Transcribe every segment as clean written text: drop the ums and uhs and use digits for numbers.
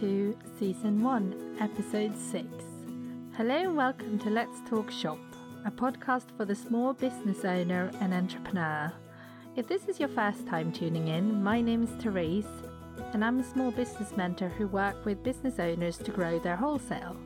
to Season 1, Episode 6. Hello and welcome to Let's Talk Shop, a podcast for the small business owner and entrepreneur. If this is your first time tuning in, my name is Therese and I'm a small business mentor who works with business owners to grow their wholesale.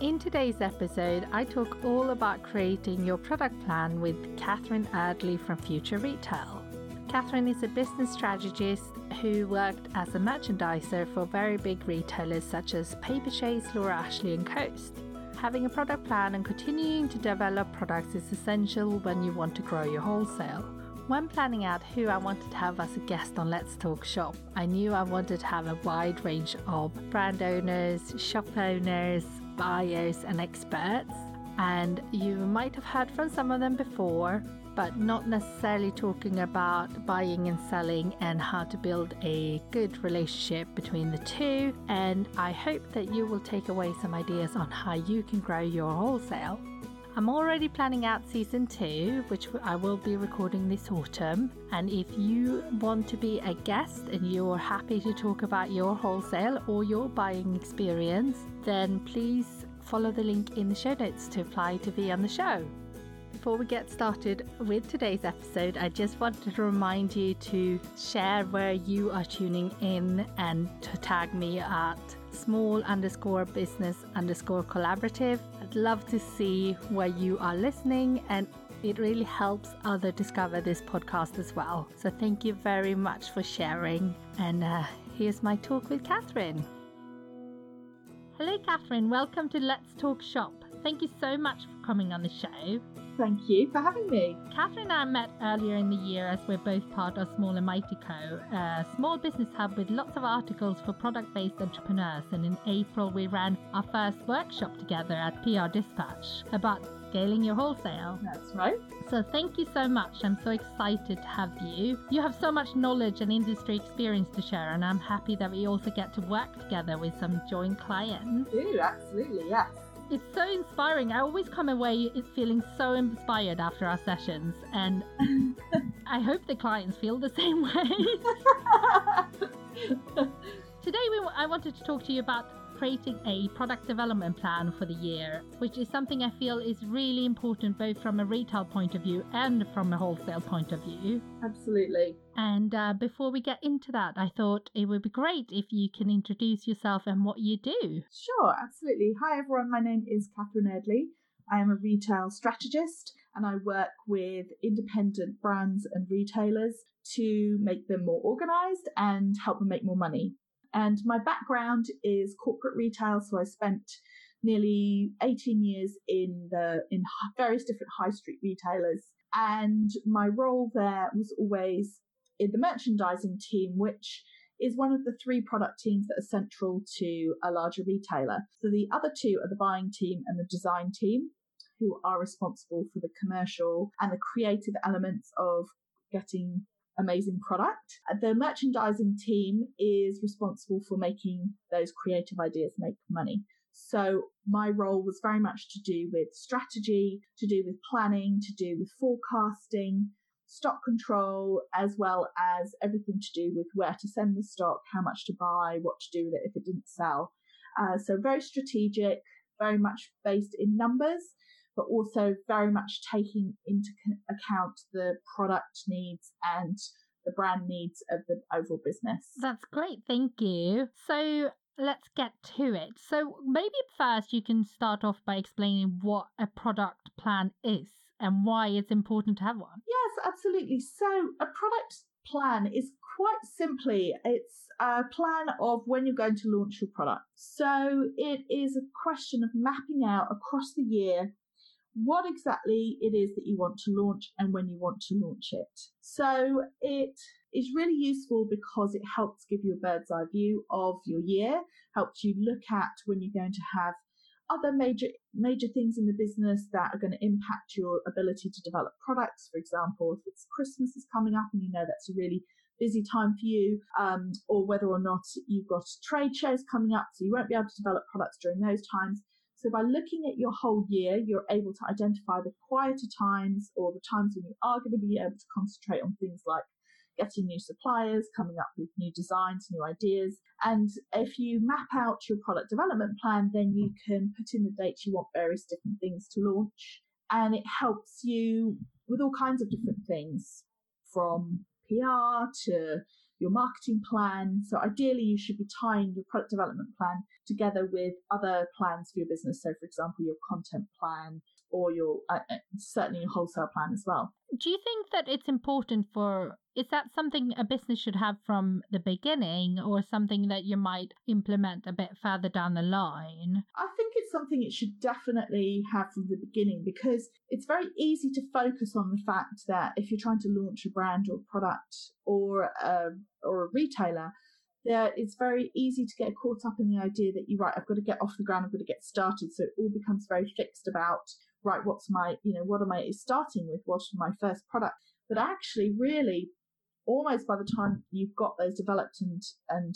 In today's episode, I talk all about creating your product plan with Catherine Erdly from Future Retail. Catherine is a business strategist who worked as a merchandiser for very big retailers such as Paper Chase, Laura Ashley and Coast. Having a product plan and continuing to develop products is essential when you want to grow your wholesale. When planning out who I wanted to have as a guest on Let's Talk Shop, I knew I wanted to have a wide range of brand owners, shop owners, buyers and experts, and you might have heard from some of them before, but not necessarily talking about buying and selling and how to build a good relationship between the two. And I hope that you will take away some ideas on how you can grow your wholesale. I'm already planning out Season 2, which I will be recording this autumn. And if you want to be a guest and you're happy to talk about your wholesale or your buying experience, then please follow the link in the show notes to apply to be on the show. Before we get started with today's episode, I just wanted to remind you to share where you are tuning in and to tag me at small_business_collaborative. I'd love to see where you are listening, and it really helps others discover this podcast as well. So thank you very much for sharing. And here's my talk with Catherine. Hello, Catherine. Welcome to Let's Talk Shop. Thank you so much for coming on the show. Thank you for having me. Catherine and I met earlier in the year as we're both part of Small and Mighty Co, a small business hub with lots of articles for product-based entrepreneurs. And in April, we ran our first workshop together at PR Dispatch about scaling your wholesale. That's right. So thank you so much. I'm so excited to have you. You have so much knowledge and industry experience to share, and I'm happy that we also get to work together with some joint clients. Ooh, absolutely, yes. It's so inspiring. I always come away feeling so inspired after our sessions, and I hope the clients feel the same way. Today I wanted to talk to you about creating a product development plan for the year, which is something I feel is really important both from a retail point of view and from a wholesale point of view. Absolutely. And before we get into that, I thought it would be great if you can introduce yourself and what you do. Sure, absolutely. Hi everyone, my name is Catherine Erdly. I am a retail strategist and I work with independent brands and retailers to make them more organised and help them make more money. And my background is corporate retail, so I spent nearly 18 years in various different high street retailers. And my role there was always in the merchandising team, which is one of the three product teams that are central to a larger retailer. So the other two are the buying team and the design team, who are responsible for the commercial and the creative elements of getting amazing product. The merchandising team is responsible for making those creative ideas make money. So my role was very much to do with strategy, to do with planning, to do with forecasting, stock control, as well as everything to do with where to send the stock, how much to buy, what to do with it if it didn't sell. So very strategic, very much based in numbers, but also very much taking into account the product needs and the brand needs of the overall business. That's great. Thank you. So let's get to it. So maybe first you can start off by explaining what a product plan is and why it's important to have one. Yes, absolutely. So a product plan is quite simply, it's a plan of when you're going to launch your product. So it is a question of mapping out across the year what exactly it is that you want to launch and when you want to launch it. So it is really useful because it helps give you a bird's eye view of your year, helps you look at when you're going to have other major things in the business that are going to impact your ability to develop products. For example, if it's Christmas is coming up and you know that's a really busy time for you, or whether or not you've got trade shows coming up, so you won't be able to develop products during those times. So by looking at your whole year, you're able to identify the quieter times or the times when you are going to be able to concentrate on things like getting new suppliers, coming up with new designs, new ideas. And if you map out your product development plan, then you can put in the dates you want various different things to launch. And it helps you with all kinds of different things, from PR to your marketing plan. So ideally, you should be tying your product development plan together with other plans for your business. So, for example, your content plan or your certainly your wholesale plan as well. Do you think that it's important for, is that something a business should have from the beginning or something that you might implement a bit further down the line? I think it's something it should definitely have from the beginning, because it's very easy to focus on the fact that if you're trying to launch a brand or product or a retailer, that it's very easy to get caught up in the idea that you're right, I've got to get off the ground, I've got to get started. So it all becomes very fixed about, right, what am I starting with? What's my first product? But actually, really, almost by the time you've got those developed and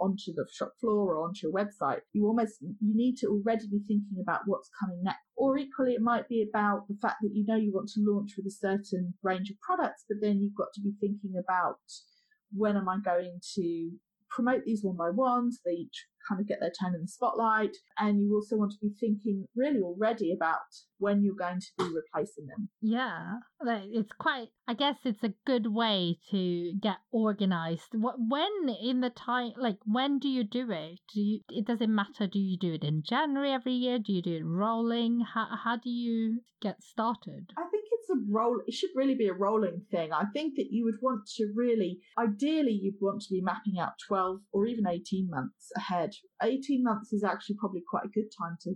onto the shop floor or onto your website, you need to already be thinking about what's coming next. Or equally, it might be about the fact that you know you want to launch with a certain range of products, but then you've got to be thinking about, when am I going to promote these one by one so they each kind of get their time in the spotlight? And you also want to be thinking really already about when you're going to be replacing them. Yeah, it's quite, I guess it's a good way to get organized. When do you do it? It doesn't matter. Do you do it in January every year? Do you do it rolling? How do you get started? I think it should really be a rolling thing. I think that you would want to you'd want to be mapping out 12 or even 18 months ahead. 18 months is actually probably quite a good time to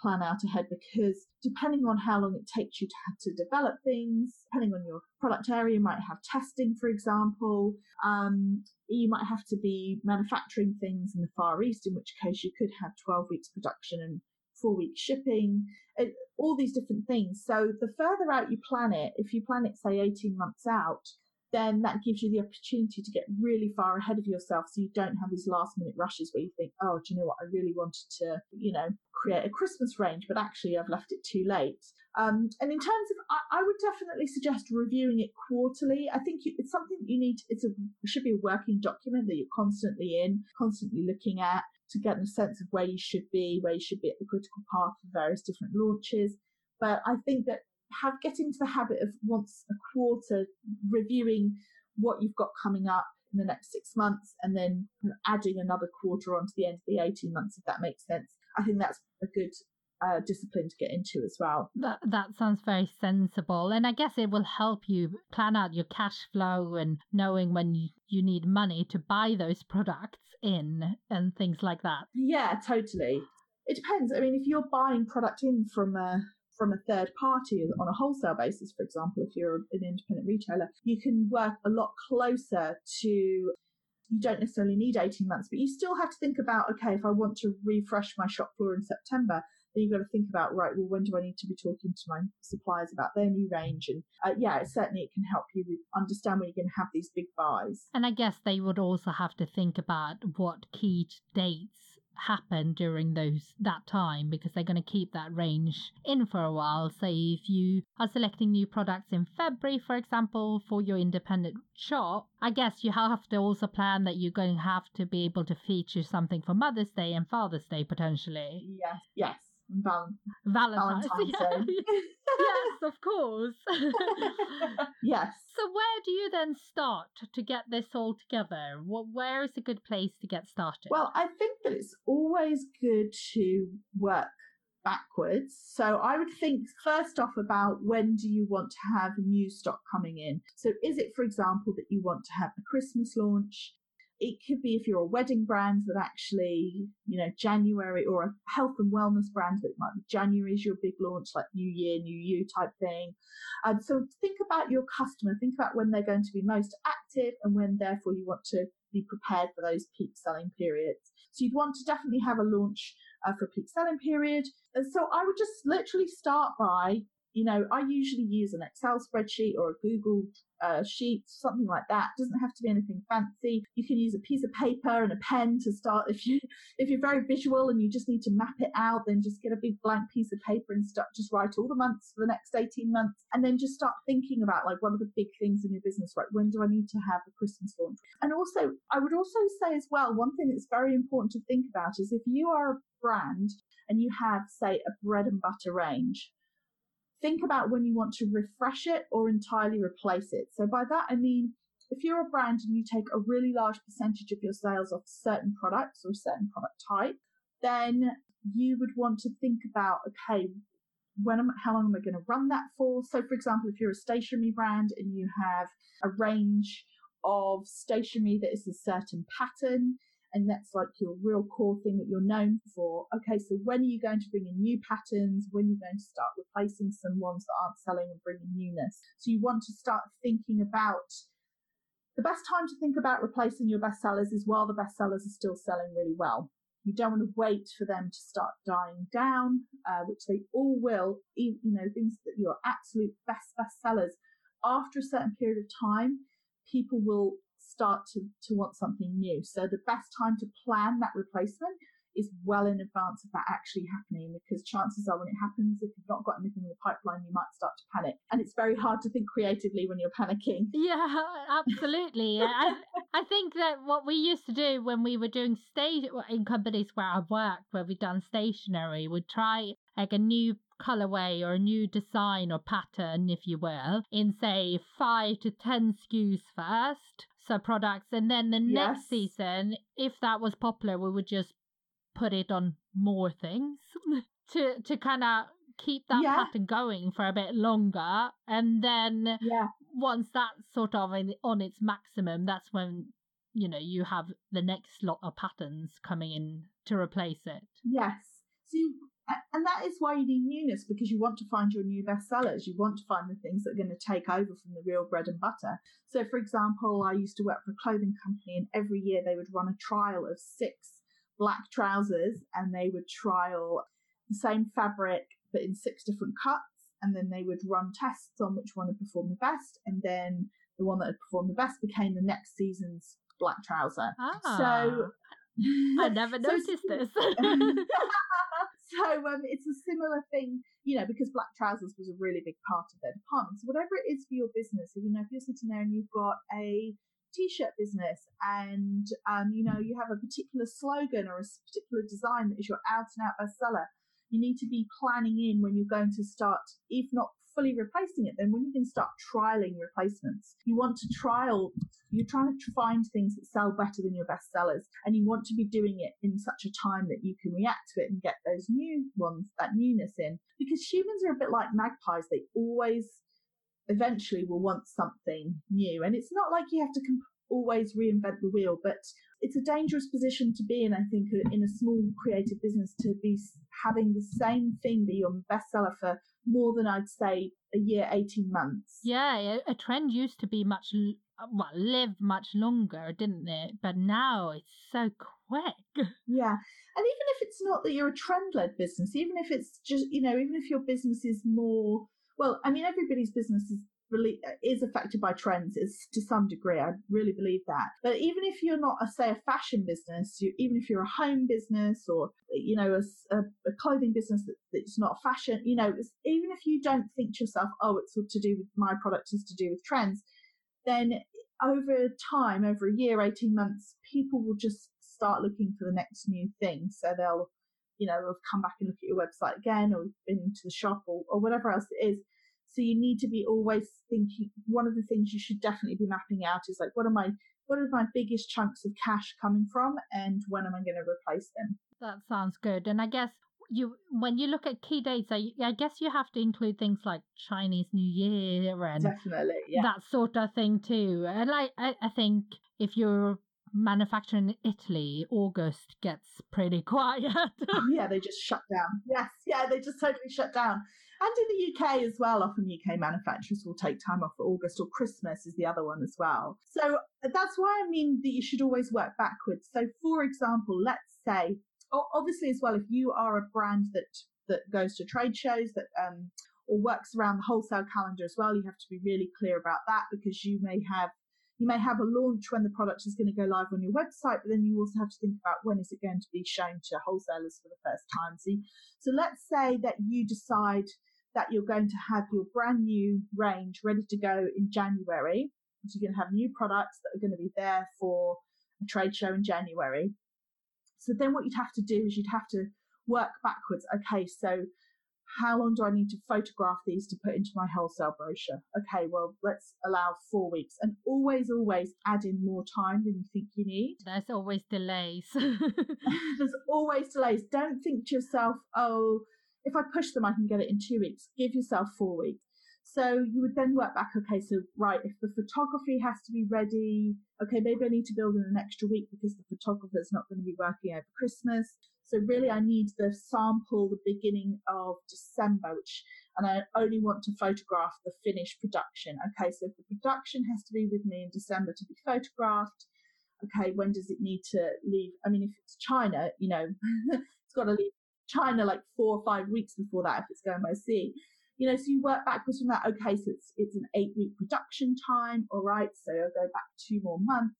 plan out ahead, because depending on how long it takes you to develop things, depending on your product area, you might have testing, for example. You might have to be manufacturing things in the Far East, in which case you could have 12 weeks production and 4-week shipping, all these different things. So the further out you plan it, if you plan it, say, 18 months out, then that gives you the opportunity to get really far ahead of yourself, so you don't have these last minute rushes where you think, oh, do you know what, I really wanted to, create a Christmas range, but actually I've left it too late. And in terms of, I would definitely suggest reviewing it quarterly. I think it's something that you need, it should be a working document that you're constantly looking at, to get a sense of where you should be at the critical path for various different launches. But I think that getting to the habit of once a quarter reviewing what you've got coming up in the next 6 months and then adding another quarter onto the end of the 18 months, if that makes sense. I think that's a good discipline to get into as well. That sounds very sensible, and I guess it will help you plan out your cash flow and knowing when you need money to buy those products in and things like that. Yeah, totally. It depends. I mean, if you're buying product in from a third party on a wholesale basis, for example, if you're an independent retailer, you can work a lot closer to. You don't necessarily need 18 months, but you still have to think about, okay, if I want to refresh my shop floor in September, then you've got to think about, right, well, when do I need to be talking to my suppliers about their new range? And it can help you understand when you're going to have these big buys. And I guess they would also have to think about what key dates happen during that time, because they're going to keep that range in for a while. So if you are selecting new products in February, for example, for your independent shop, I guess you have to also plan that you're going to have to be able to feature something for Mother's Day and Father's Day potentially. Yes. Valentine's Day. Yes, of course. Yes. So where do you then start to get this all together? Where is a good place to get started? Well, I think that it's always good to work backwards. So I would think first off about, when do you want to have new stock coming in? So is it, for example, that you want to have a Christmas launch? It could be, if you're a wedding brand, that actually, January, or a health and wellness brand, that it might be January is your big launch, like New Year, New You type thing. So think about your customer, think about when they're going to be most active and when, therefore, you want to be prepared for those peak selling periods. So you'd want to definitely have a launch for a peak selling period. And so I would just literally start by You know, I usually use an Excel spreadsheet or a Google sheet, something like that. It doesn't have to be anything fancy. You can use a piece of paper and a pen to start. If you're very visual and you just need to map it out, then just get a big blank piece of paper and start, just write all the months for the next 18 months. And then just start thinking about, like, what are the big things in your business, right? When do I need to have a Christmas launch? And also, I would also say as well, one thing that's very important to think about is if you are a brand and you have, say, a bread and butter range, think about when you want to refresh it or entirely replace it. So by that, I mean, if you're a brand and you take a really large percentage of your sales off certain products or a certain product type, then you would want to think about, okay, how long am I going to run that for? So for example, if you're a stationery brand and you have a range of stationery that is a certain pattern, and that's like your real core thing that you're known for. Okay, so when are you going to bring in new patterns? When are you going to start replacing some ones that aren't selling and bringing newness? So you want to start thinking about, the best time to think about replacing your bestsellers is while the bestsellers are still selling really well. You don't want to wait for them to start dying down, which they all will. You know, things that your absolute bestsellers, after a certain period of time, people will start to want something new. So the best time to plan that replacement is well in advance of that actually happening, because chances are when it happens, if you've not got anything in the pipeline, you might start to panic. And it's very hard to think creatively when you're panicking. Yeah, absolutely. I think that what we used to do when we were doing in companies where I've worked, where we've done stationery, we'd try like a new colorway or a new design or pattern, if you will, in say 5 to 10 SKUs first, so products, and then the next season, if that was popular, we would just put it on more things to kind of keep that pattern going for a bit longer. And then once that's sort of on its maximum, that's when, you know, you have the next lot of patterns coming in to replace it. Yes. So and that is why you need newness, because you want to find your new bestsellers. You want to find the things that are going to take over from the real bread and butter. So, for example, I used to work for a clothing company, and every year they would run a trial of 6 black trousers, and they would trial the same fabric but in 6 different cuts. And then they would run tests on which one had performed the best. And then the one that had performed the best became the next season's black trouser. So I never noticed this. So it's a similar thing, you know, because black trousers was a really big part of their department. So whatever it is for your business, if, you know, if you're sitting there and you've got a t-shirt business and, you know, you have a particular slogan or a particular design that is your out-and-out bestseller, you need to be planning in when you're going to start, if not fully replacing it, then when you can start trialing replacements. You want to trial, you're trying to find things that sell better than your bestsellers, and you want to be doing it in such a time that you can react to it and get those new ones, that newness in. Because humans are a bit like magpies, they always eventually will want something new. And it's not like you have to always reinvent the wheel, but it's a dangerous position to be in, I think, in a small creative business, to be having the same thing be your bestseller for more than, I'd say, a year, 18 months. Yeah, a trend used to be live much longer, didn't it? But now it's so quick. Yeah. And even if it's not that you're a trend-led business, even if it's just, you know, even if your business is more, well, I mean, everybody's business is affected by trends to some degree. I really believe that. But even if you're not, say, a fashion business, even if you're a home business or, you know, a clothing business that's not fashion, you know, even if you don't think to yourself, oh, it's all to do with my product, is to do with trends, then over time, over a year, 18 months, people will just start looking for the next new thing. So they'll, you know, they'll come back and look at your website again, or been into the shop or whatever else it is. So you need to be always thinking, one of the things you should definitely be mapping out is like, what are my biggest chunks of cash coming from, and when am I going to replace them? That sounds good. And I guess when you look at key dates, I guess you have to include things like Chinese New Year and that sort of thing too. And like, I think if you're manufacturing in Italy, August gets pretty quiet. Yeah, they just shut down. Yes, yeah, they just totally shut down. And in the UK as well, often UK manufacturers will take time off for August, or Christmas is the other one as well. So that's why I mean that you should always work backwards. So for example, let's say, obviously as well, if you are a brand that goes to trade shows, that or works around the wholesale calendar as well. You have to be really clear about that, because you may have a launch when the product is going to go live on your website, but then you also have to think about when is it going to be shown to wholesalers for the first time. So let's say that you decide that you're going to have your brand new range ready to go in January. So you're going to have new products that are going to be there for a trade show in January. So then what you'd have to do is you'd have to work backwards. Okay, so how long do I need to photograph these to put into my wholesale brochure? Okay, well, let's allow 4 weeks. And always add in more time than you think you need. There's always delays. There's always delays. Don't think to yourself, oh, if I push them, I can get it in 2 weeks. Give yourself 4 weeks. So you would then work back, okay, so right, if the photography has to be ready, okay, maybe I need to build in an extra week because the photographer's not going to be working over Christmas. So really I need the sample the beginning of December, and I only want to photograph the finished production. Okay, so if the production has to be with me in December to be photographed, okay, when does it need to leave? I mean, if it's China, you know, it's got to leave China like 4 or 5 weeks before that if it's going by sea. You know, so you work backwards from that. Okay, so it's an 8-week production time. All right, so I'll go back 2 more months.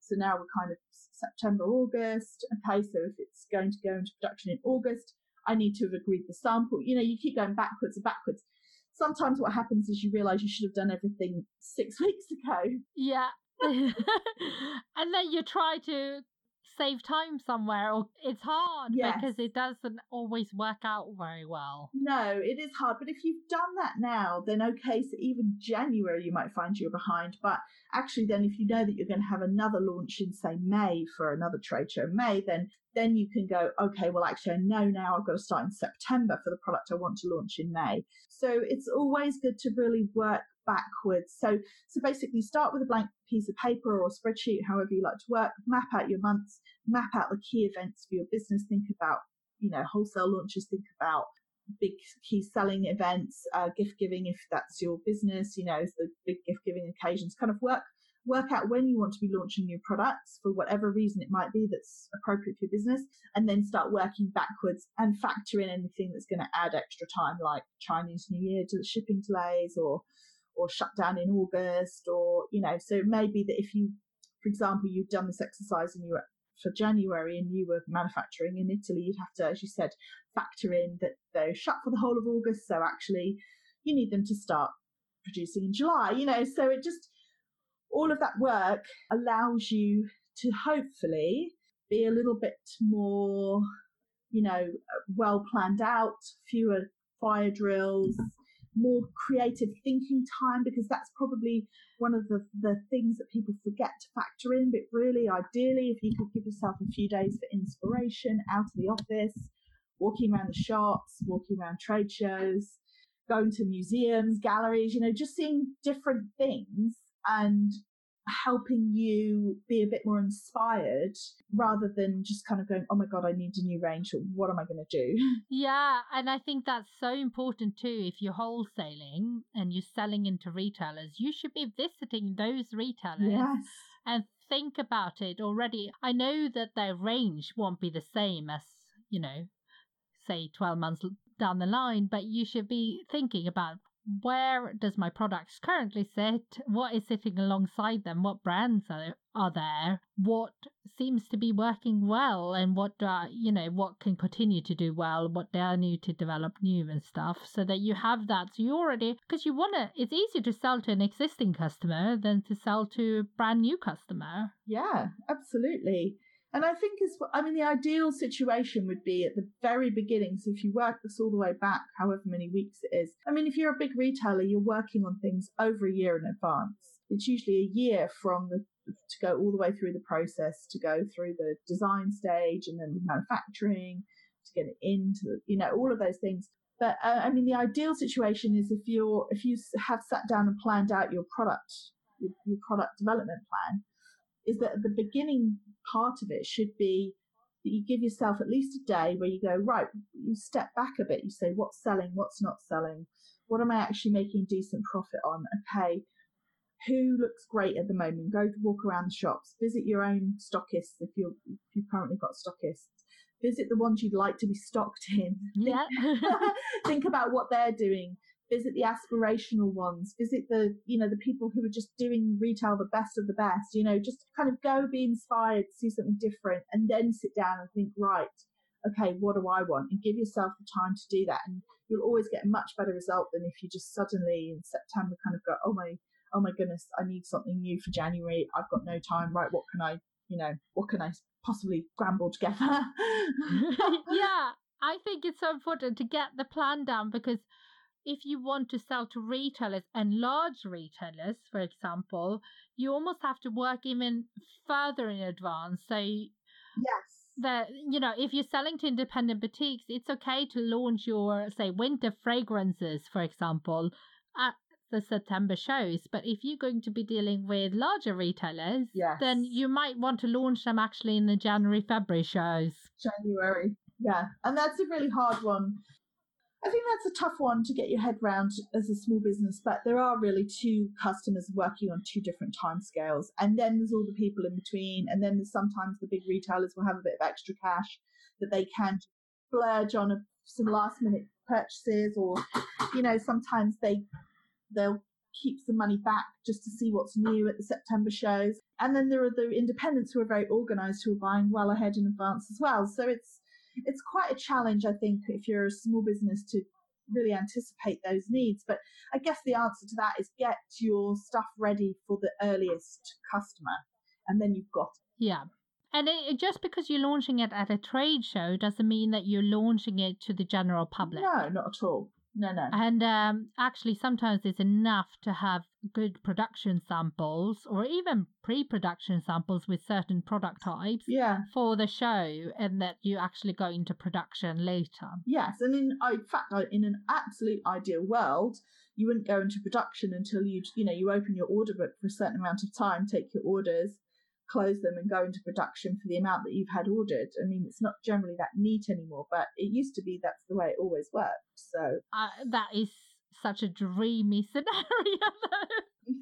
So now we're kind of September, August. Okay, so if it's going to go into production in August, I need to have agreed the sample. You know, you keep going backwards and backwards. Sometimes what happens is you realise you should have done everything 6 weeks ago. Yeah. And then you try to save time somewhere, or it's hard. Yes. Because it doesn't always work out very well. No, it is hard. But if you've done that now, then okay, so even January you might find you're behind. But actually then if you know that you're going to have another launch in, say, May for another trade show in May, then you can go, okay, well actually I know now I've got to start in September for the product I want to launch in May. So it's always good to really work backwards. So basically start with a blank piece of paper or a spreadsheet, however you like to work, map out your months, map out the key events for your business, think about, you know, wholesale launches, think about big key selling events, gift giving if that's your business, you know, the big gift giving occasions, kind of work out when you want to be launching new products for whatever reason it might be that's appropriate for your business, and then start working backwards and factor in anything that's going to add extra time, like Chinese New Year, shipping delays, or shut down in August, or, you know, so maybe that if you, for example, you've done this exercise and you're for January and you were manufacturing in Italy, you'd have to, as you said, factor in that they're shut for the whole of August. So actually you need them to start producing in July, you know, so it just, all of that work allows you to hopefully be a little bit more, you know, well planned out, fewer fire drills, more creative thinking time, because that's probably one of the things that people forget to factor in. But really, ideally, if you could give yourself a few days for inspiration, out of the office, walking around the shops, walking around trade shows, going to museums, galleries, you know, just seeing different things and helping you be a bit more inspired rather than just kind of going, oh my god, I need a new range, or what am I going to do? Yeah, and I think that's so important too. If you're wholesaling and you're selling into retailers, you should be visiting those retailers. Yes. And think about it already. I know that their range won't be the same as, you know, say 12 months down the line, but you should be thinking about, where does my products currently sit? What is sitting alongside them? What brands are there? What seems to be working well? And what can continue to do well? What do I need to develop new and stuff? So that you have that. So you already, because you want to, it's easier to sell to an existing customer than to sell to a brand new customer. Yeah, absolutely. And I think the ideal situation would be at the very beginning. So if you work this all the way back, however many weeks it is, I mean, if you're a big retailer, you're working on things over a year in advance. It's usually a year to go all the way through the process, to go through the design stage and then the manufacturing, to get it into, you know, all of those things. But I mean, the ideal situation is if you have sat down and planned out your product, your product development plan, is that at the beginning part of it should be that you give yourself at least a day where you go, right, you step back a bit, you say, what's selling, what's not selling, what am I actually making decent profit on? Okay, who looks great at the moment? Go walk around the shops, visit your own stockists if you've currently got stockists, visit the ones you'd like to be stocked in. Yeah. Think about what they're doing, visit the aspirational ones, visit the people who are just doing retail the best of the best, just kind of go be inspired, see something different, and then sit down and think, right, okay, what do I want? And give yourself the time to do that. And you'll always get a much better result than if you just suddenly in September kind of go, oh my goodness, I need something new for January. I've got no time. Right. What can I possibly scramble together? Yeah. I think it's so important to get the plan down, because if you want to sell to retailers and large retailers, for example, you almost have to work even further in advance. So yes, if you're selling to independent boutiques, it's okay to launch your, say, winter fragrances, for example, at the September shows. But if you're going to be dealing with larger retailers, yes, then you might want to launch them actually in the January, February shows. January. Yeah, and that's a really hard one. I think that's a tough one to get your head around as a small business, but there are really two customers working on two different timescales. And then there's all the people in between. And then sometimes the big retailers will have a bit of extra cash that they can splurge on some last minute purchases, or, sometimes they'll keep some money back just to see what's new at the September shows. And then there are the independents who are very organised, who are buying well ahead in advance as well. So it's quite a challenge, I think, if you're a small business to really anticipate those needs. But I guess the answer to that is get your stuff ready for the earliest customer, and then you've got it. Yeah. And just because you're launching it at a trade show doesn't mean that you're launching it to the general public. No, not at all. No. And actually, sometimes it's enough to have good production samples, or even pre-production samples with certain product types, for the show, and that you actually go into production later. Yes, and in fact, in an absolute ideal world, you wouldn't go into production until you open your order book for a certain amount of time, take your orders, close them, and go into production for the amount that you've had ordered. I mean, it's not generally that neat anymore, but it used to be that's the way it always worked. So that is such a dreamy scenario, though.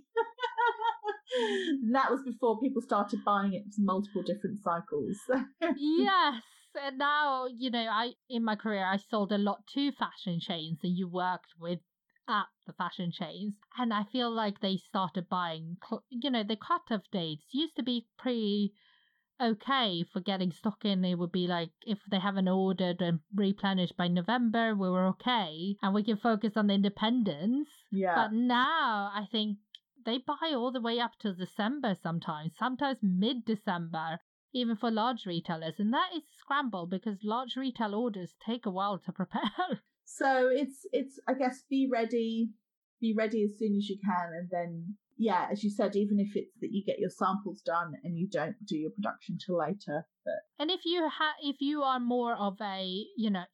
That was before people started buying it in multiple different cycles. Yes, and now, I in my career, I sold a lot to fashion chains, and you worked with at the fashion chains, and I feel like they started buying, the cut-off dates used to be pretty okay for getting stock in. It would be like, if they haven't ordered and replenished by November, we were okay, and we can focus on the independence. Yeah. But now I think they buy all the way up to December sometimes mid-December, even for large retailers, and that is scramble because large retail orders take a while to prepare. So it's I guess be ready as soon as you can, and then as you said, even if it's that you get your samples done and you don't do your production till later. But and if you are more of a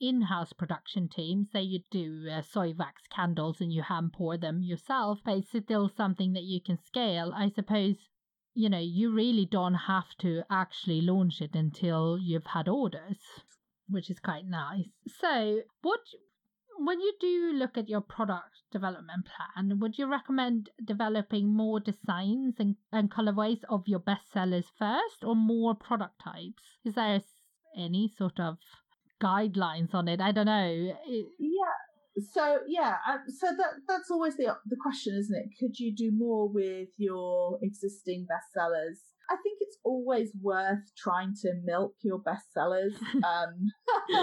in-house production team, say you do soy wax candles and you hand pour them yourself, but it's still something that you can scale, I suppose. You really don't have to actually launch it until you've had orders, which is quite nice. So when you do look at your product development plan, would you recommend developing more designs and colorways of your best sellers first, or more product types? Is there any sort of guidelines on it? I don't know. So that's always the question, isn't it? Could you do more with your existing bestsellers? I think it's always worth trying to milk your bestsellers, because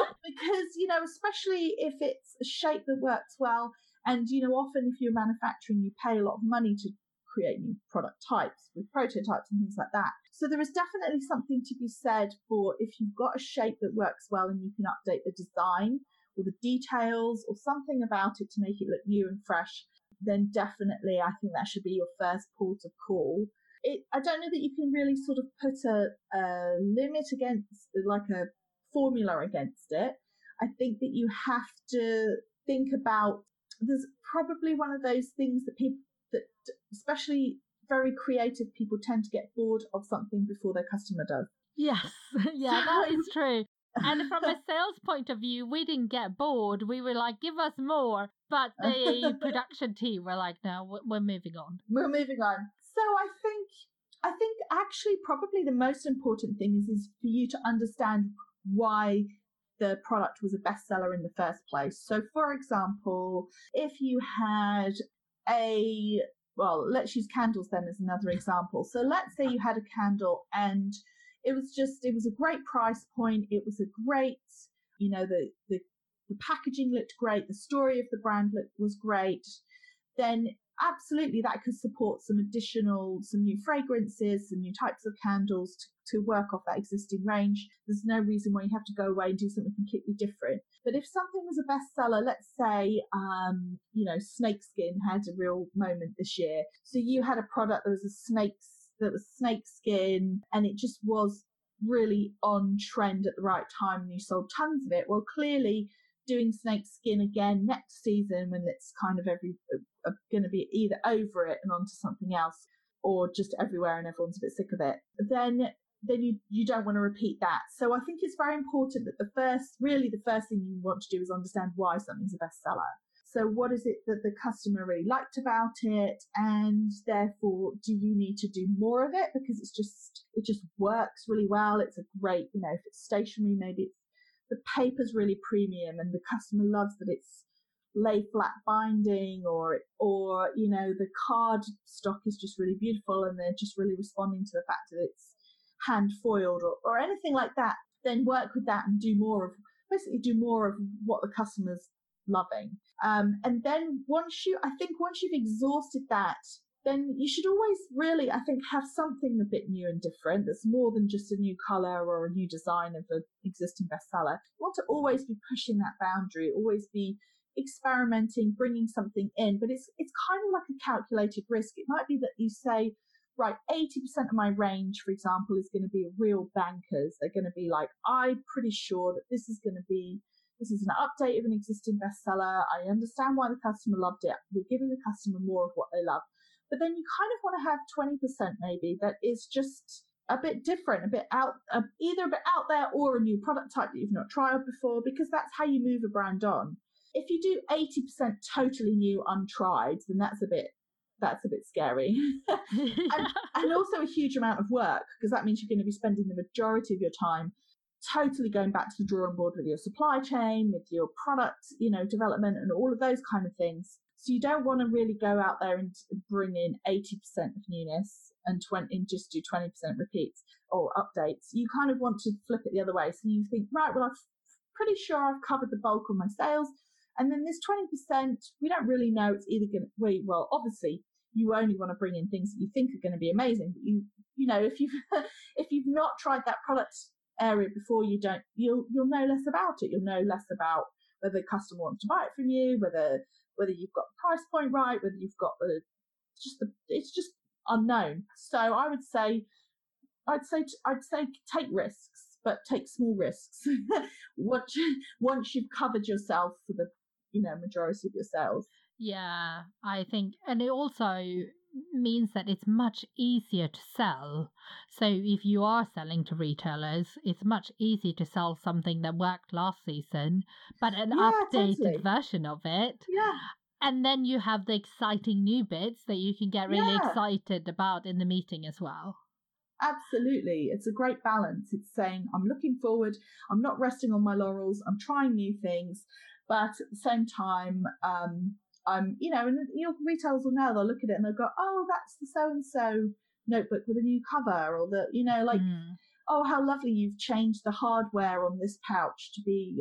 especially if it's a shape that works well, and often if you're manufacturing, you pay a lot of money to create new product types with prototypes and things like that. So there is definitely something to be said for if you've got a shape that works well and you can update the design or the details or something about it to make it look new and fresh, then definitely I think that should be your first port of call. I don't know that you can really sort of put a limit against, like a formula against it. I think that you have to think about, there's probably one of those things that people, that especially very creative people, tend to get bored of something before their customer does. Yes, yeah, that is true. And from a sales point of view, we didn't get bored. We were like, give us more. But the production team were like, no, we're moving on. We're moving on. So I think actually probably the most important thing is for you to understand why the product was a bestseller in the first place. So, for example, if you had let's use candles then as another example. So let's say you had a candle and it was a great price point. It was a great, the packaging looked great. The story of the brand was great. Then absolutely that could support some new fragrances, some new types of candles to work off that existing range. There's no reason why you have to go away and do something completely different. But if something was a bestseller, let's say, snakeskin had a real moment this year. So you had a product that was snakeskin, and it just was really on trend at the right time, and you sold tons of it. Well, clearly doing snakeskin again next season when it's kind of going to be either over it and onto something else, or just everywhere and everyone's a bit sick of it. Then you don't want to repeat that. So I think it's very important that the first thing you want to do is understand why something's a bestseller. So what is it that the customer really liked about it? And therefore, do you need to do more of it? Because it just works really well. It's a great, if it's stationery, maybe the paper's really premium and the customer loves that it's lay flat binding, or the card stock is just really beautiful and they're just really responding to the fact that it's hand foiled or anything like that. Then work with that and do more of what the customer's loving. And then once you've exhausted that, then you should always really, I think, have something a bit new and different that's more than just a new colour or a new design of an existing bestseller. You want to always be pushing that boundary, always be experimenting, bringing something in. But it's kind of like a calculated risk. It might be that you say, right, 80% of my range, for example, is going to be real bankers. They're going to be like, I'm pretty sure that this is an update of an existing bestseller. I understand why the customer loved it. We're giving the customer more of what they love. But then you kind of want to have 20% maybe that is just a bit different, either a bit out there or a new product type that you've not tried before, because that's how you move a brand on. If you do 80% totally new, untried, then that's a bit scary. and also a huge amount of work, because that means you're going to be spending the majority of your time totally going back to the drawing board with your supply chain, with your product, development and all of those kind of things. So you don't want to really go out there and bring in 80% of newness and just do 20% repeats or updates. You kind of want to flip it the other way. So you think, right, well, I'm pretty sure I've covered the bulk of my sales. And then this 20%, we don't really know. It's either going to, well, obviously, you only want to bring in things that you think are going to be amazing. But if you've not tried that product area before, you'll know less about it. You'll know less about whether the customer wants to buy it from you, whether you've got the price point right, whether you've got it's just unknown. So I'd say take risks, but take small risks. Once you've covered yourself for the majority of your sales. Yeah, I think, and it also means that it's much easier to sell. So if you are selling to retailers, it's much easier to sell something that worked last season, but an updated version of it. Yeah. And then you have the exciting new bits that you can get really excited about in the meeting as well. Absolutely. It's a great balance. It's saying, I'm looking forward. I'm not resting on my laurels. I'm trying new things. But at the same time, and your retailers will know, they'll look at it and they'll go, oh, that's the so-and-so notebook with a new cover, or oh, how lovely you've changed the hardware on this pouch to be,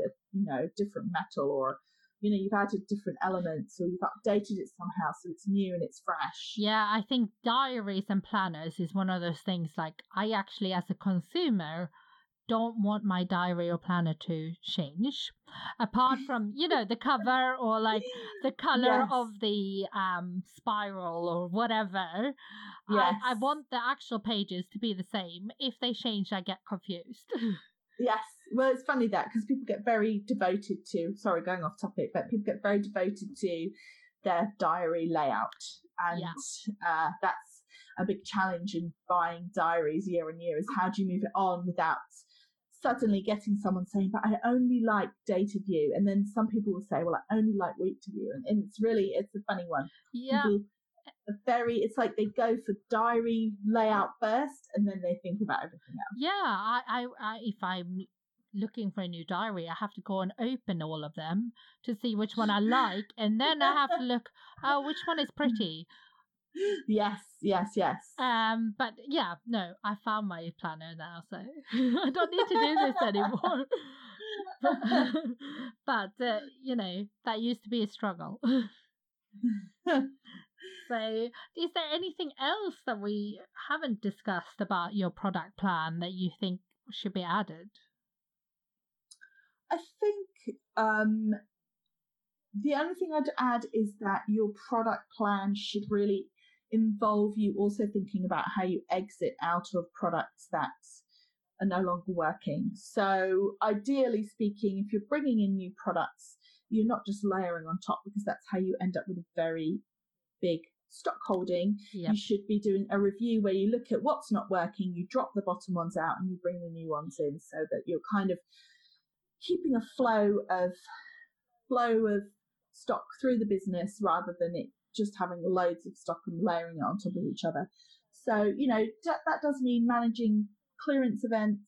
different metal, or, you've added different elements, or you've updated it somehow so it's new and it's fresh. Yeah, I think diaries and planners is one of those things, like, I actually, as a consumer, don't want my diary or planner to change, apart from the cover or like the color of the spiral or whatever. Yes. I want the actual pages to be the same. If they change, I get confused. Yes, well, it's funny that, because people get very devoted to, sorry, going off topic, but people get very devoted to their diary layout, and that's a big challenge in buying diaries year on year, is how do you move it on without suddenly getting someone saying, but I only like day to view. And then some people will say, well, I only like week to view. And it's a funny one. Yeah. People are it's like they go for diary layout first and then they think about everything else. Yeah. I if I'm looking for a new diary, I have to go and open all of them to see which one I like, and then I have to look, oh, which one is pretty. Yes. But yeah, no, I found my planner now, so I don't need to do this anymore. But you know, that used to be a struggle. So, is there anything else that we haven't discussed about your product plan that you think should be added? I think the only thing I'd add is that your product plan should really involve you also thinking about how you exit out of products that are no longer working. So ideally speaking, if you're bringing in new products, you're not just layering on top, because that's how you end up with a very big stock holding. Yep. You should be doing a review where you look at what's not working, you drop the bottom ones out and you bring the new ones in, so that you're kind of keeping a flow of stock through the business rather than it just having loads of stock and layering it on top of each other. So, you know, that does mean managing clearance events,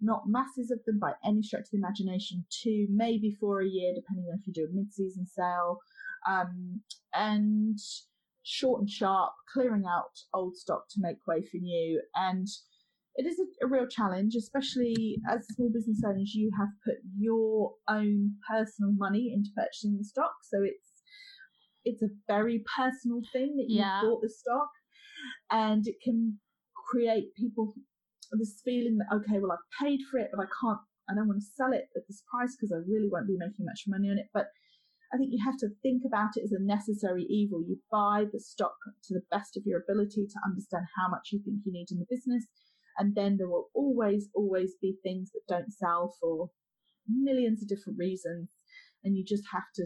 not masses of them by any stretch of the imagination, 2, maybe 4 a year, depending on if you do a mid-season sale, and short and sharp, clearing out old stock to make way for new. And it is a real challenge, especially as small business owners. You have put your own personal money into purchasing the stock, so it's a very personal thing that you bought the stock, and it can create people this feeling that, okay, well, I've paid for it, but I don't want to sell it at this price because I really won't be making much money on it. But I think you have to think about it as a necessary evil. You buy the stock to the best of your ability to understand how much you think you need in the business. And then there will always, always be things that don't sell for millions of different reasons. And you just have to,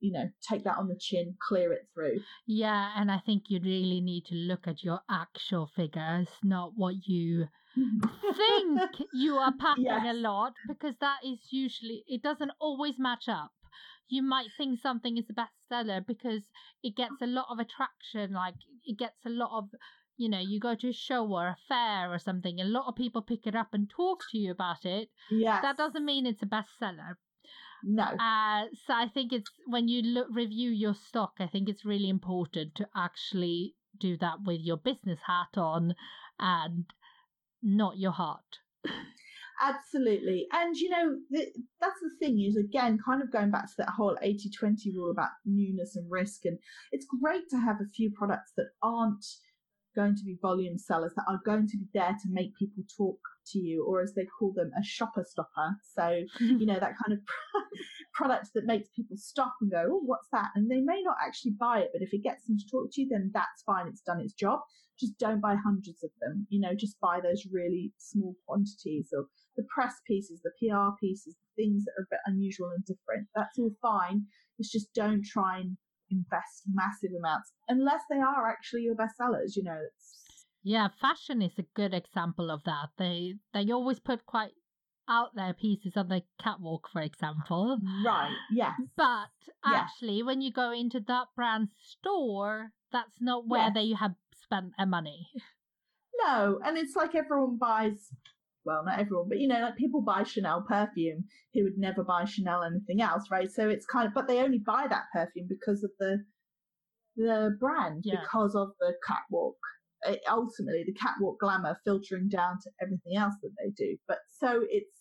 you know, take that on the chin, clear it through. Yeah, and I think you really need to look at your actual figures, not what you think you are packing a lot, because that is usually, it doesn't always match up. You might think something is a bestseller because it gets a lot of attraction, like it gets a lot of, you know, you go to a show or a fair or something, a lot of people pick it up and talk to you about it. Yes. That doesn't mean it's a bestseller. No. So I think it's, when you review your stock, I think it's really important to actually do that with your business hat on and not your heart. Absolutely. And, you know, that's the thing is, again, kind of going back to that whole 80-20 rule about newness and risk. And it's great to have a few products that aren't going to be volume sellers, that are going to be there to make people talk to you, or as they call them, a shopper stopper. So, you know, that kind of product that makes people stop and go, oh, what's that? And they may not actually buy it, but if it gets them to talk to you, then that's fine. It's done its job. Just don't buy hundreds of them. You know, just buy those really small quantities, or the press pieces, the PR pieces, things that are a bit unusual and different. That's all fine. It's just don't try and invest massive amounts unless they are actually your best sellers, you know. Yeah, fashion is a good example of that. They always put quite out there pieces on the catwalk, for example. Right, yes. But actually, when you go into that brand's store, that's not where they have spent their money. No, and it's like everyone buys, well, not everyone, but, you know, like people buy Chanel perfume who would never buy Chanel anything else, right? So it's kind of, but they only buy that perfume because of the brand, because of the catwalk. Ultimately, the catwalk glamour filtering down to everything else that they do. But so it's,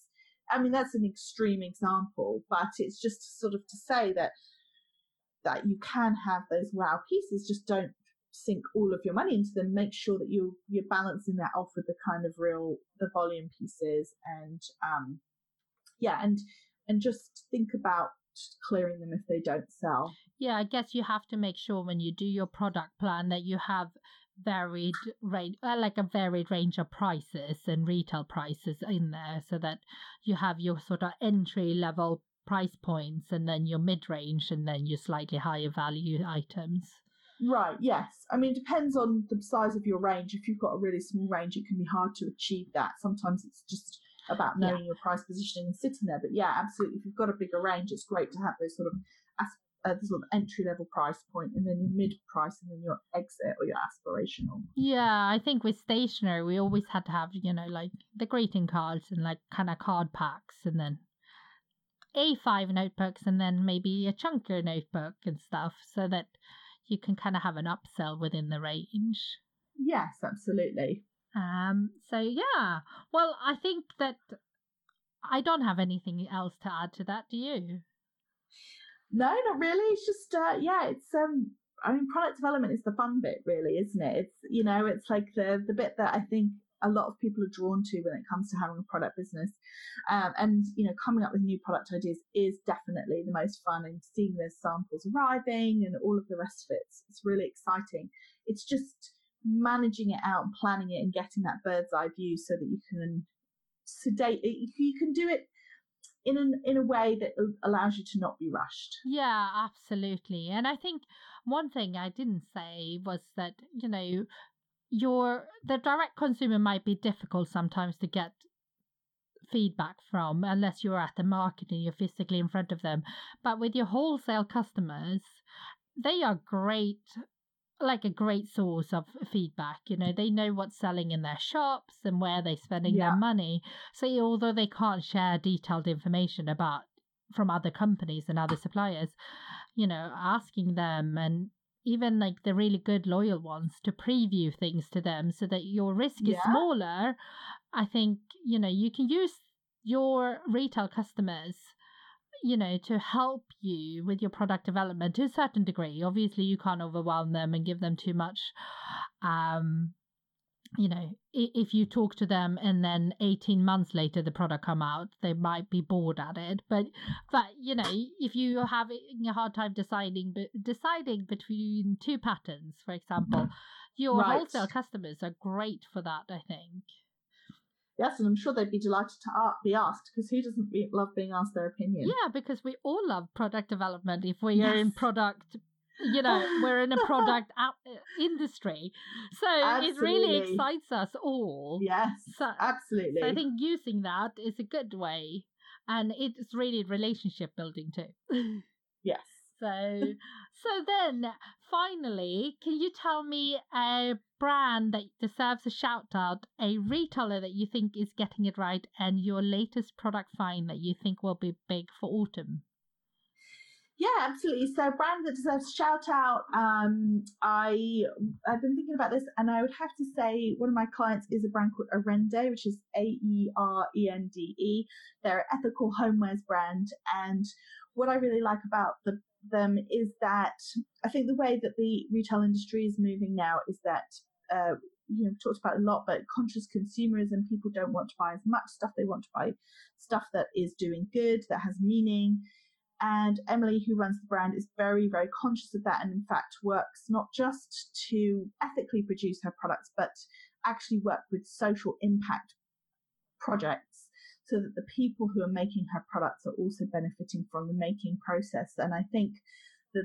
I mean, that's an extreme example, but it's just sort of to say that you can have those wow pieces, just don't sink all of your money into them. Make sure that you're balancing that off with the kind of real, the volume pieces, and and just think about clearing them if they don't sell. Yeah, I guess you have to make sure when you do your product plan that you have varied range, like a varied range of prices and retail prices in there, so that you have your sort of entry level price points, and then your mid range, and then your slightly higher value items. Right, yes. I mean, it depends on the size of your range. If you've got a really small range, it can be hard to achieve that. Sometimes it's just about knowing your price positioning and sitting there. But yeah, absolutely. If you've got a bigger range, it's great to have those sort of the sort of entry-level price point, and then your mid-price, and then your exit or your aspirational. Yeah, I think with stationery, we always had to have, you know, like the greeting cards and like kind of card packs, and then A5 notebooks, and then maybe a chunkier notebook and stuff, so that you can kind of have an upsell within the range. Yes, absolutely. So, yeah. Well, I think that I don't have anything else to add to that. Do you? No, not really. It's just, yeah, it's, I mean, product development is the fun bit, really, isn't it? It's, you know, it's like the bit that I think a lot of people are drawn to when it comes to having a product business. And, you know, coming up with new product ideas is definitely the most fun, and seeing those samples arriving and all of the rest of it. It's really exciting. It's just managing it out and planning it and getting that bird's eye view so that you can sedate it. You can do it in a way that allows you to not be rushed. Yeah, absolutely. And I think one thing I didn't say was that, you know, the direct consumer might be difficult sometimes to get feedback from unless you're at the market and you're physically in front of them. But with your wholesale customers, they are great, like a great source of feedback. You know, they know what's selling in their shops and where they're spending their money. So although they can't share detailed information from other companies and other suppliers, you know, asking them, and even like the really good loyal ones, to preview things to them so that your risk is smaller. I think, you know, you can use your retail customers, you know, to help you with your product development to a certain degree. Obviously, you can't overwhelm them and give them too much. You know, if you talk to them and then 18 months later the product come out, they might be bored at it. But you know, if you're having a hard time deciding between two patterns, for example, your wholesale customers are great for that, I think. Yes, and I'm sure they'd be delighted to be asked, because who doesn't love being asked their opinion? Yeah, because we all love product development if we are in product, you know, we're in a product industry. So absolutely. It really excites us all. Yes, so, absolutely. So I think using that is a good way, and it's really relationship building too. Yes. So then, finally, can you tell me a brand that deserves a shout out, a retailer that you think is getting it right, and your latest product find that you think will be big for autumn? Yeah, absolutely. So, brand that deserves a shout out. I've been thinking about this, and I would have to say one of my clients is a brand called Arende, which is Aerende. They're an ethical homewares brand, and what I really like about them is that I think the way that the retail industry is moving now is that, you know, we've talked about a lot, but conscious consumerism, people don't want to buy as much stuff. They want to buy stuff that is doing good, that has meaning. And Emily, who runs the brand, is very, very conscious of that, and in fact works not just to ethically produce her products, but actually work with social impact projects, so that the people who are making her products are also benefiting from the making process. And I think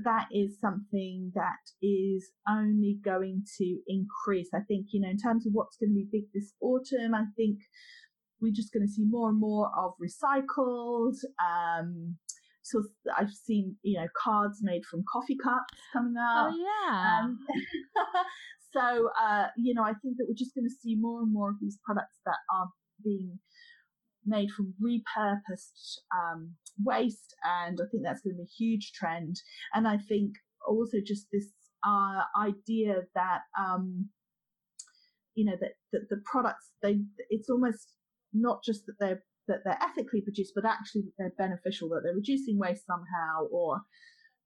that is something that is only going to increase. I think, you know, in terms of what's going to be big this autumn, I think we're just going to see more and more of recycled. So I've seen, you know, cards made from coffee cups coming up. Oh, yeah. So, you know, I think that we're just going to see more and more of these products that are being made from repurposed waste, and I think that's going to be a huge trend. And I think also just this idea that you know, that the products, it's almost not just that they're ethically produced, but actually that they're beneficial, that they're reducing waste somehow or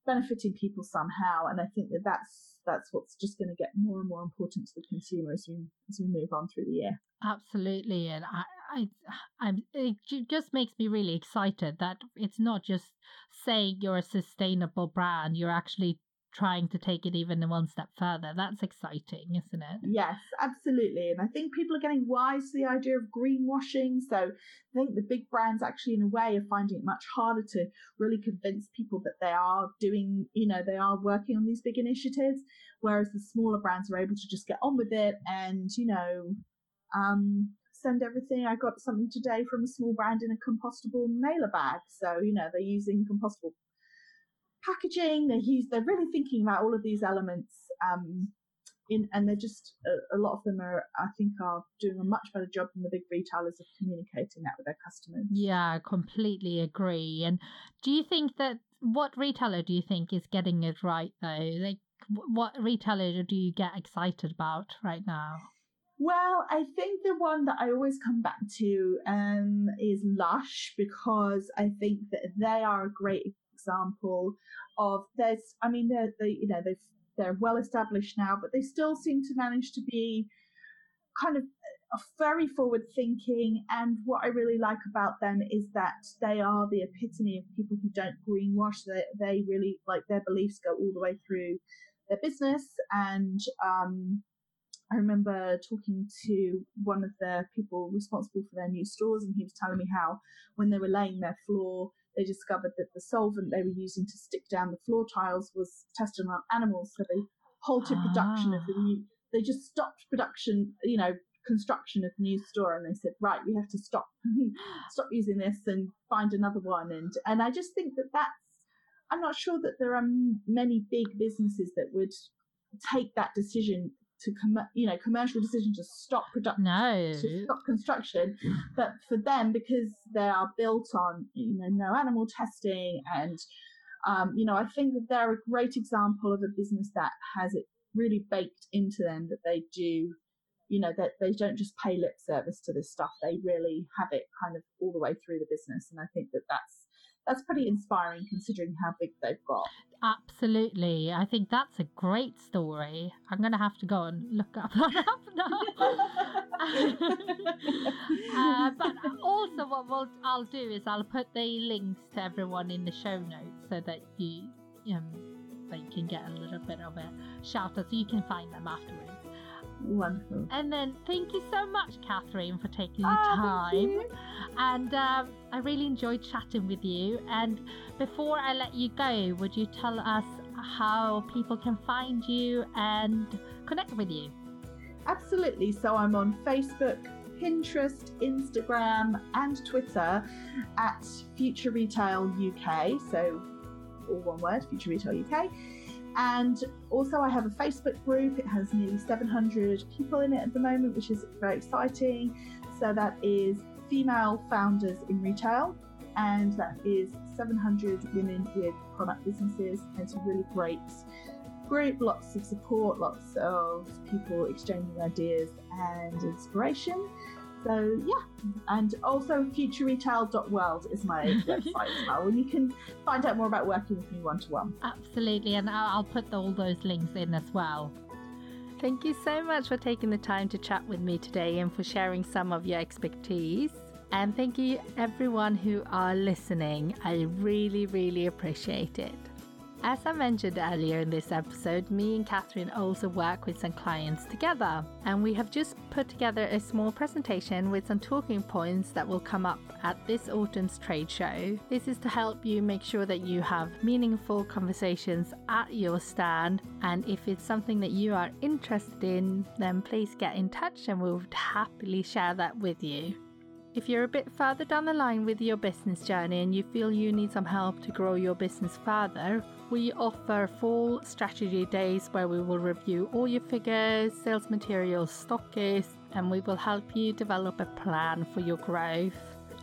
benefiting people somehow. And I think that's what's just going to get more and more important to the consumer as we move on through the year. Absolutely. And it just makes me really excited that it's not just saying you're a sustainable brand, you're actually trying to take it even one step further. That's exciting, isn't it? Yes, absolutely. And I think people are getting wise to the idea of greenwashing. So I think the big brands actually, in a way, are finding it much harder to really convince people that they are doing, you know, they are working on these big initiatives, whereas the smaller brands are able to just get on with it and, you know, send everything. I got something today from a small brand in a compostable mailer bag. So, you know, they're using compostable packaging. They're really thinking about all of these elements, and they're just a lot of them are, I think, are doing a much better job than the big retailers of communicating that with their customers. Yeah, completely agree. And do you think that what retailer do you think is getting it right though? Like, what retailer do you get excited about right now? Well, I think the one that I always come back to is Lush, because I think that they are a great example of this. I mean, they're well established now, but they still seem to manage to be kind of very forward thinking. And what I really like about them is that they are the epitome of people who don't greenwash. They really, like, their beliefs go all the way through their business. And I remember talking to one of the people responsible for their new stores, and he was telling me how when they were laying their floor, they discovered that the solvent they were using to stick down the floor tiles was tested on animals. So they halted production of the new, they just stopped production, construction of the new store. And they said, right, we have to stop using this and find another one. And I just think that's, I'm not sure that there are many big businesses that would take that decision commercial decision to stop production, to stop construction, but for them, because they are built on no animal testing, and I think that they're a great example of a business that has it really baked into them, that they do, that they don't just pay lip service to this stuff. They really have it kind of all the way through the business, and I think that that's pretty inspiring considering how big they've got. Absolutely. I think that's a great story. I'm going to have to go and look that up now. But also what I'll do is I'll put the links to everyone in the show notes so that you can get a little bit of a shout out so you can find them afterwards. Wonderful. And then thank you so much, Catherine, for taking the time. And I really enjoyed chatting with you. And before I let you go, would you tell us how people can find you and connect with you? Absolutely. So I'm on Facebook, Pinterest, Instagram and Twitter at Future Retail UK. So all one word, Future Retail UK. And also I have a Facebook group. It has nearly 700 people in it at the moment, which is very exciting. So that is Female Founders in Retail, and that is 700 women with product businesses. And it's a really great group, lots of support, lots of people exchanging ideas and inspiration. So yeah, and also futureretail.world is my website as well, and you can find out more about working with me one-to-one. Absolutely, and I'll put all those links in as well. Thank you so much for taking the time to chat with me today and for sharing some of your expertise. And thank you everyone who are listening. I really, really appreciate it. As I mentioned earlier in this episode, me and Catherine also work with some clients together, and we have just put together a small presentation with some talking points that will come up at this autumn's trade show. This is to help you make sure that you have meaningful conversations at your stand, and if it's something that you are interested in, then please get in touch and we would happily share that with you. If you're a bit further down the line with your business journey and you feel you need some help to grow your business further, we offer full strategy days where we will review all your figures, sales materials, stockists, and we will help you develop a plan for your growth.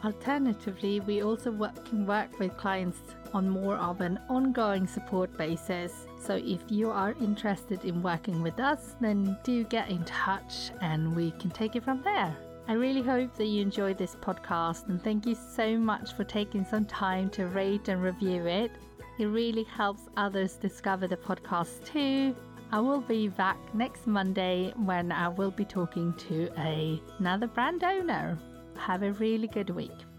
Alternatively, we also can work with clients on more of an ongoing support basis. So if you are interested in working with us, then do get in touch and we can take it from there. I really hope that you enjoyed this podcast, and thank you so much for taking some time to rate and review it. It really helps others discover the podcast too. I will be back next Monday when I will be talking to another brand owner. Have a really good week.